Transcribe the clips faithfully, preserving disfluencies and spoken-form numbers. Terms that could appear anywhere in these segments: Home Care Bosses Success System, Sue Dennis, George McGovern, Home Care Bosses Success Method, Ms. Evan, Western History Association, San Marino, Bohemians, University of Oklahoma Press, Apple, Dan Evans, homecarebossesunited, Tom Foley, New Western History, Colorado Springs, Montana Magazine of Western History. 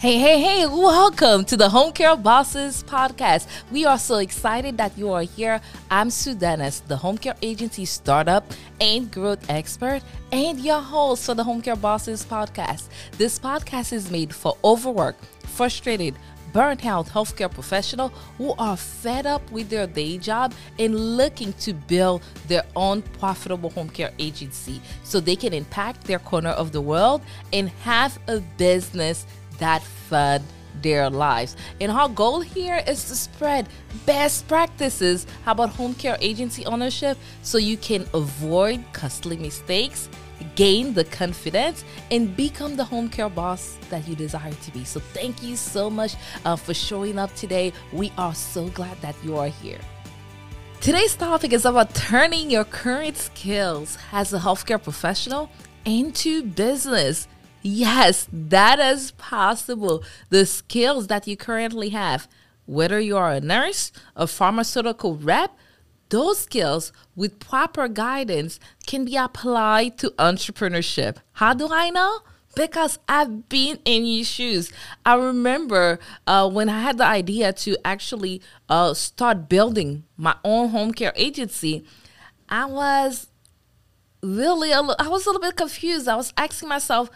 Hey, hey, hey, welcome to the Home Care Bosses podcast. We are so excited that you are here. I'm Sue Dennis, the home care agency startup and growth expert and your host for the Home Care Bosses podcast. This podcast is made for overworked, frustrated, burnt out healthcare professionals who are fed up with their day job and looking to build their own profitable home care agency so they can impact their corner of the world and have a business that fund their lives. And our goal here is to spread best practices about home care agency ownership so you can avoid costly mistakes, gain the confidence, and become the home care boss that you desire to be. So thank you so much uh, for showing up today. We are so glad that you are here. Today's topic is about turning your current skills as a healthcare professional into business. Yes, that is possible. The skills that you currently have, whether you are a nurse, a pharmaceutical rep, those skills with proper guidance can be applied to entrepreneurship. How do I know? Because I've been in your shoes. I remember uh, when I had the idea to actually uh, start building my own home care agency, I was really, a, I was a little bit confused. I was asking myself,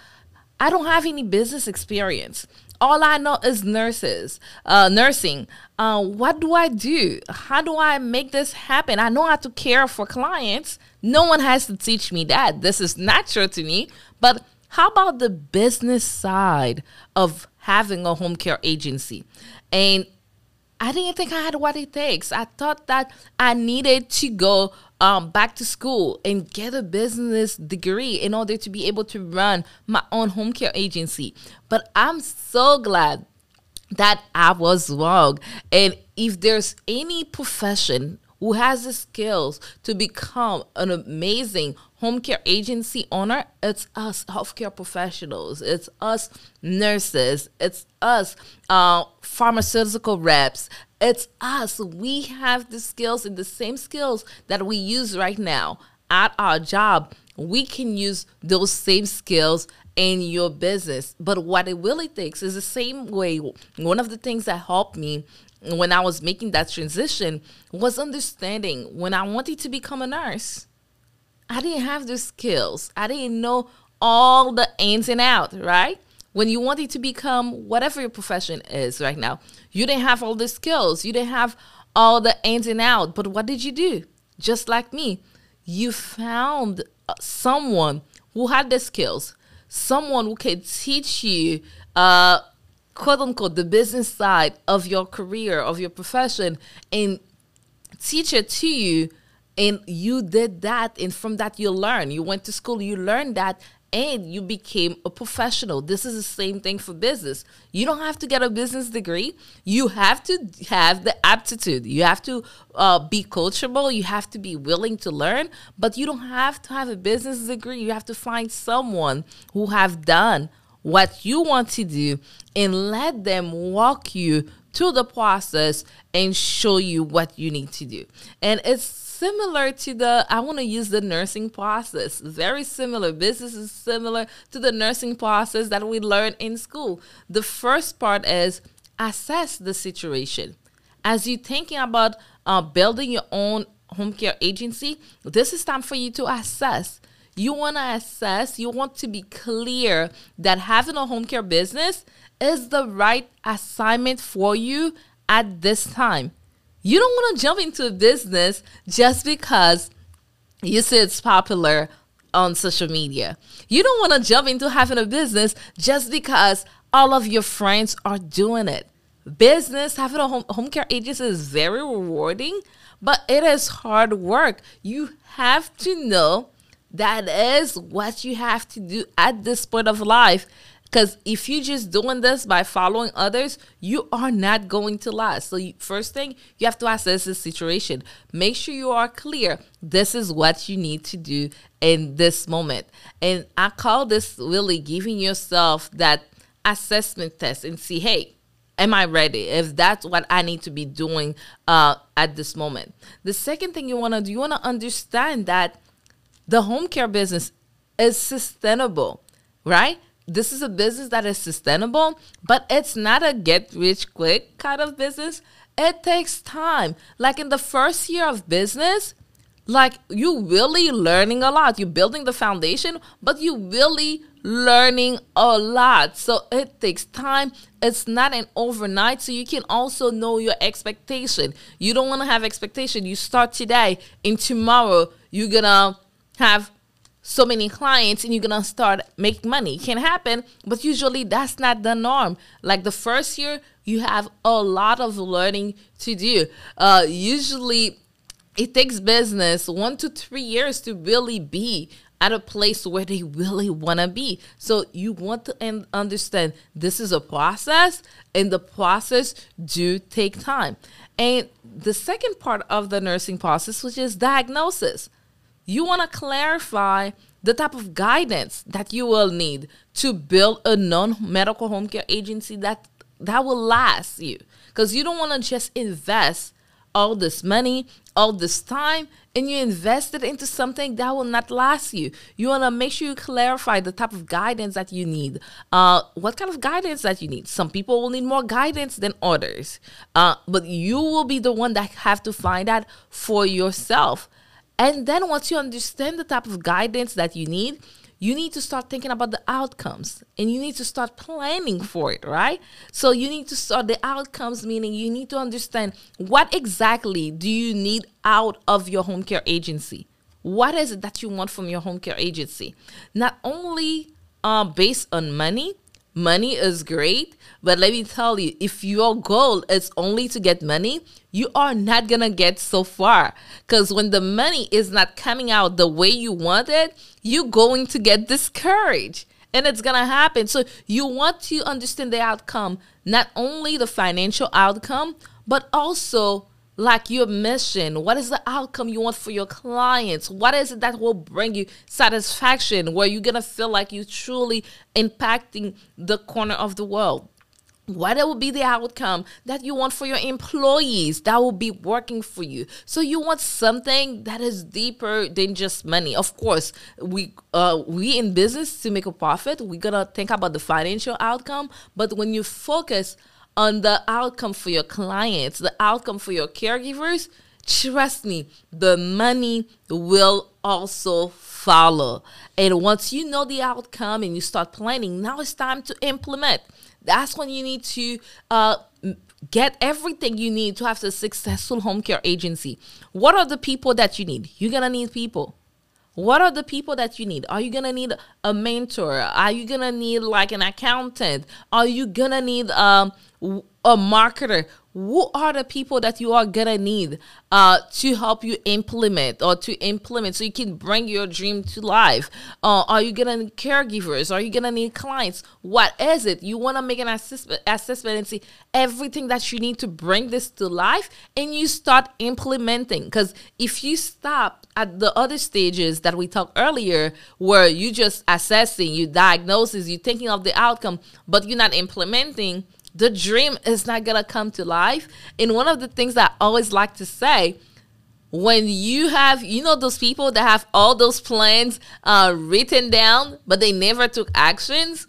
I don't have any business experience. All I know is nurses, uh, nursing. Uh, what do I do? How do I make this happen? I know how to care for clients. No one has to teach me that. This is natural to me. But how about the business side of having a home care agency? And I didn't think I had what it takes. I thought that I needed to go Um, back to school and get a business degree in order to be able to run my own home care agency. But I'm so glad that I was wrong. And if there's any profession who has the skills to become an amazing home care agency owner, it's us healthcare professionals. It's us nurses. It's us uh, pharmaceutical reps. It's us. We have the skills, and the same skills that we use right now at our job, we can use those same skills in your business. But what it really takes is the same way. One of the things that helped me when I was making that transition was understanding when I wanted to become a nurse, I didn't have the skills. I didn't know all the ins and outs, right? When you wanted to become whatever your profession is right now, you didn't have all the skills. You didn't have all the ins and outs. But what did you do? Just like me, you found someone who had the skills, someone who can teach you, uh, quote unquote, the business side of your career, of your profession, and teach it to you. And you did that. And from that, you learn. You went to school. You learned that. And you became a professional. This is the same thing for business. You don't have to get a business degree. You have to have the aptitude. You have to uh, be coachable. You have to be willing to learn. But you don't have to have a business degree. You have to find someone who have done what you want to do and let them walk you through the process and show you what you need to do. And it's similar to the, I want to use the nursing process, very similar. Business is similar to the nursing process that we learn in school. The first part is assess the situation. As you're thinking about uh, building your own home care agency, this is time for you to assess. You want to assess, you want to be clear that having a home care business is the right assignment for you at this time. You don't want to jump into a business just because you see it's popular on social media. You don't want to jump into having a business just because all of your friends are doing it. Business, having a home, home care agency is very rewarding, but it is hard work. You have to know that is what you have to do at this point of life. Because if you're just doing this by following others, you are not going to last. So you, first thing, you have to assess the situation. Make sure you are clear. This is what you need to do in this moment. And I call this really giving yourself that assessment test and see, hey, am I ready? If that's what I need to be doing uh, at this moment. The second thing you want to do, you want to understand that the home care business is sustainable, right? this is a business that is sustainable, but it's not a get-rich-quick kind of business. It takes time. Like in the first year of business, like you really learning a lot. You're building the foundation, but you really learning a lot. So it takes time. It's not an overnight. So you can also know your expectation. You don't want to have expectation. You start today and tomorrow you're going to have so many clients and you're going to start making money. It can happen, but usually that's not the norm. Like the first year, you have a lot of learning to do. Uh, usually it takes business one to three years to really be at a place where they really want to be. So you want to understand this is a process, and the process do take time. And the second part of the nursing process, which is diagnosis. You want to clarify the type of guidance that you will need to build a non-medical home care agency that, that will last you. Because you don't want to just invest all this money, all this time, and you invest it into something that will not last you. You want to make sure you clarify the type of guidance that you need. Uh, what kind of guidance that you need? Some people will need more guidance than others. Uh, but you will be the one that have to find out for yourself. And then once you understand the type of guidance that you need, you need to start thinking about the outcomes, and you need to start planning for it, right? So you need to start the outcomes, meaning you need to understand what exactly do you need out of your home care agency? What is it that you want from your home care agency? Not only uh, based on money, money is great, but let me tell you, if your goal is only to get money, you are not going to get so far, because when the money is not coming out the way you want it, you're going to get discouraged, and it's going to happen. So you want to understand the outcome, not only the financial outcome, but also like your mission. What is the outcome you want for your clients? What is it that will bring you satisfaction, where you're going to feel like you're truly impacting the corner of the world? What will be the outcome that you want for your employees that will be working for you? So you want something that is deeper than just money. Of course, we uh, we in business to make a profit. We're going to think about the financial outcome. But when you focus on the outcome for your clients, the outcome for your caregivers, trust me, the money will also follow. And once you know the outcome and you start planning, now it's time to implement. That's when you need to uh, get everything you need to have a successful home care agency. What are the people that you need? You're going to need people. What are the people that you need? Are you going to need a mentor? Are you going to need like an accountant? Are you going to need um, a marketer? Who are the people that you are going to need uh, to help you implement or to implement so you can bring your dream to life? Uh, are you going to need caregivers? Are you going to need clients? What is it? You want to make an assessment, assessment and see everything that you need to bring this to life, and you start implementing. Because if you stop at the other stages that we talked earlier, where you just assessing, you diagnosis, you thinking of the outcome, but you're not implementing, the dream is not going to come to life. And one of the things that I always like to say, when you have, you know, those people that have all those plans uh, written down, but they never took actions,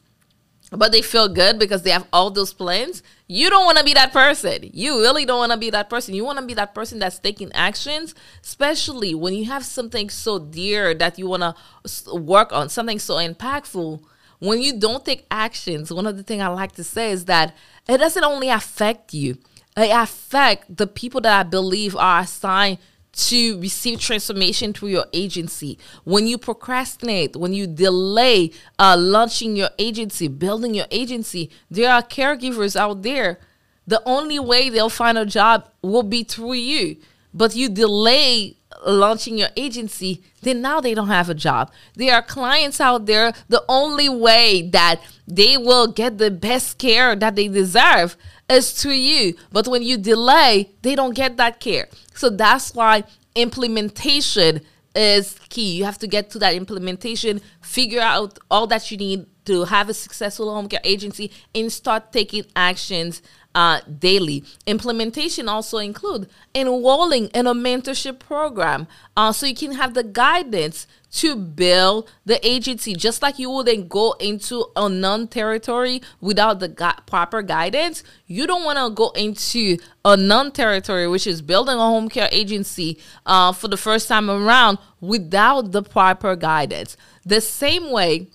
but they feel good because they have all those plans. You don't want to be that person. You really don't want to be that person. You want to be that person that's taking actions, especially when you have something so dear that you want to work on, something so impactful. When you don't take actions, one of the things I like to say is that it doesn't only affect you. It affects the people that I believe are assigned to receive transformation through your agency. When you procrastinate, when you delay uh, launching your agency, building your agency, there are caregivers out there. The only way they'll find a job will be through you. But you delay launching your agency, then now they don't have a job. There are clients out there, the only way that they will get the best care that they deserve is through you. But when you delay, they don't get that care. So that's why implementation is key. You have to get to that implementation, figure out all that you need to have a successful home care agency, and start taking actions uh, daily. Implementation also include enrolling in a mentorship program uh, so you can have the guidance to build the agency. Just like you wouldn't go into a unknown territory without the gu- proper guidance, you don't want to go into a unknown territory, which is building a home care agency uh, for the first time around without the proper guidance. The same way,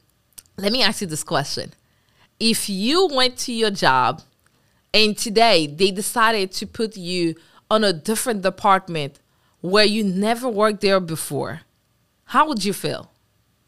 let me ask you this question. If you went to your job and today they decided to put you on a different department where you never worked there before, how would you feel?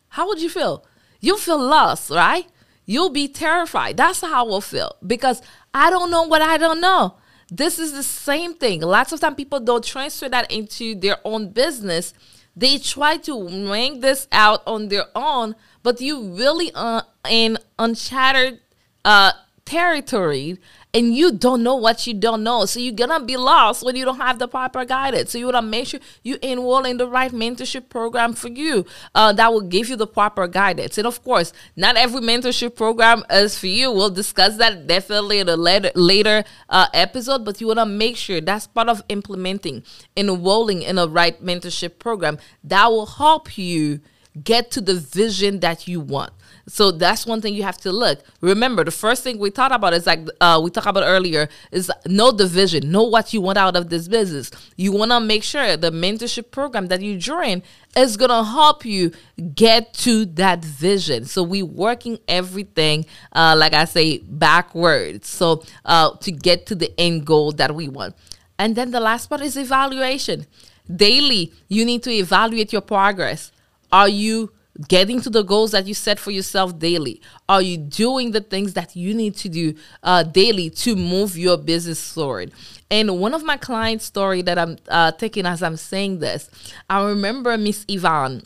How would you feel? You'll feel lost, right? You'll be terrified. That's how I will feel, because I don't know what I don't know. This is the same thing. Lots of times people don't transfer that into their own business. They try to wring this out on their own, but you really are in uncharted uh, territory, and you don't know what you don't know. So you're going to be lost when you don't have the proper guidance. So you want to make sure you enroll in the right mentorship program for you uh, that will give you the proper guidance. And of course, not every mentorship program is for you. We'll discuss that definitely in a later, later uh, episode, but you want to make sure that's part of implementing, enrolling in a right mentorship program that will help you get to the vision that you want. So that's one thing you have to look. Remember, the first thing we talked about is like uh, we talked about earlier is know the vision, know what you want out of this business. You want to make sure the mentorship program that you join is going to help you get to that vision. So we working everything, uh, like I say, backwards. So uh, to get to the end goal that we want. And then the last part is evaluation. Daily, you need to evaluate your progress. Are you getting to the goals that you set for yourself daily? Are you doing the things that you need to do uh, daily to move your business forward? And one of my clients' story that I'm uh, taking as I'm saying this, I remember Miz Evan.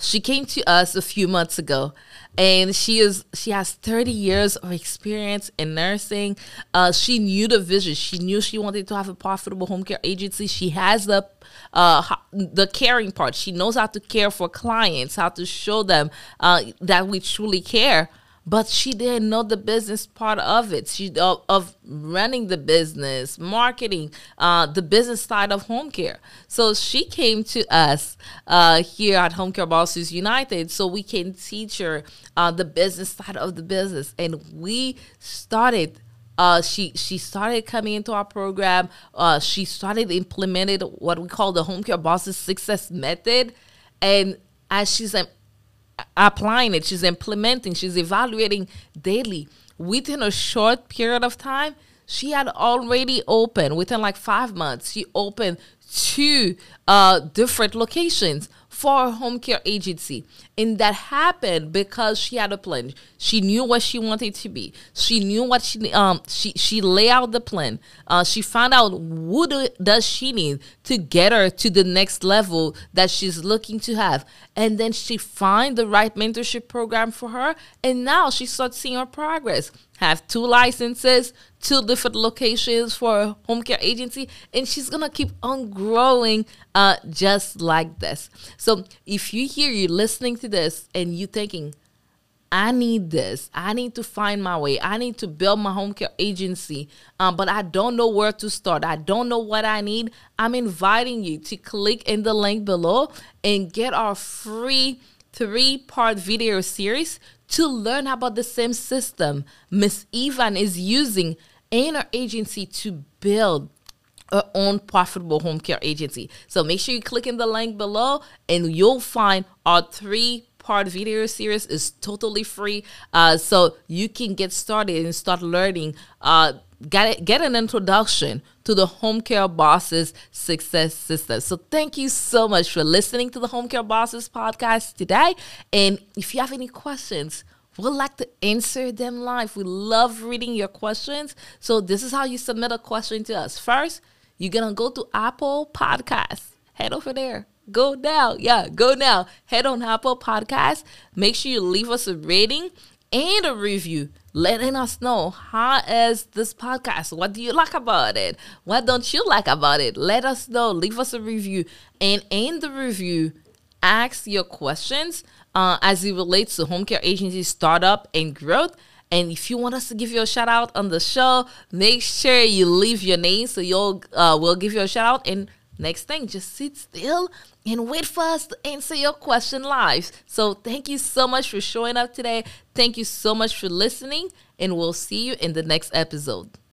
She came to us a few months ago, and she is she has thirty years of experience in nursing. Uh, she knew the vision. She knew she wanted to have a profitable home care agency. She has the uh, the caring part. She knows how to care for clients, how to show them uh, that we truly care. But she didn't know the business part of it, she of, of running the business, marketing, uh, the business side of home care. So she came to us uh, here at Home Care Bosses United so we can teach her uh, the business side of the business. And we started, uh, she, she started coming into our program. Uh, she started implementing what we call the Home Care Bosses Success Method. And as she's an applying it, she's implementing, she's evaluating daily. Within a short period of time, she had already opened, within like five months, she opened two uh, different locations for a home care agency. And that happened because she had a plan. She knew what she wanted to be. She knew what she, um, she, she laid out the plan. Uh, she found out who do, does she need to get her to the next level that she's looking to have. And then she find the right mentorship program for her. And now she starts seeing her progress. Have two licenses, two different locations for a home care agency, and she's going to keep on growing uh, just like this. So if you hear, you're listening to this and you're thinking, I need this. I need to find my way. I need to build my home care agency, um, but I don't know where to start. I don't know what I need. I'm inviting you to click in the link below and get our free three-part video series to learn about the same system Miz Evan is using in her agency to build her own profitable home care agency. So make sure you click in the link below and you'll find our three-part video series is totally free. Uh, so you can get started and start learning, uh, get, get an introduction to the Home Care Bosses Success System. So thank you so much for listening to the Home Care Bosses podcast today. And if you have any questions, we'd like to answer them live. We love reading your questions. So this is how you submit a question to us. First, you're going to go to Apple Podcasts. Head over there. Go now. Yeah, go now. Head on Apple Podcasts. Make sure you leave us a rating and a review, letting us know, how is this podcast? What do you like about it? What don't you like about it? Let us know. Leave us a review. And in the review, ask your questions uh, as it relates to home care agency startup and growth. And if you want us to give you a shout out on the show, make sure you leave your name so you'll uh, we'll give you a shout out. And next thing, just sit still and wait for us to answer your question live. So thank you so much for showing up today. Thank you so much for listening, and we'll see you in the next episode.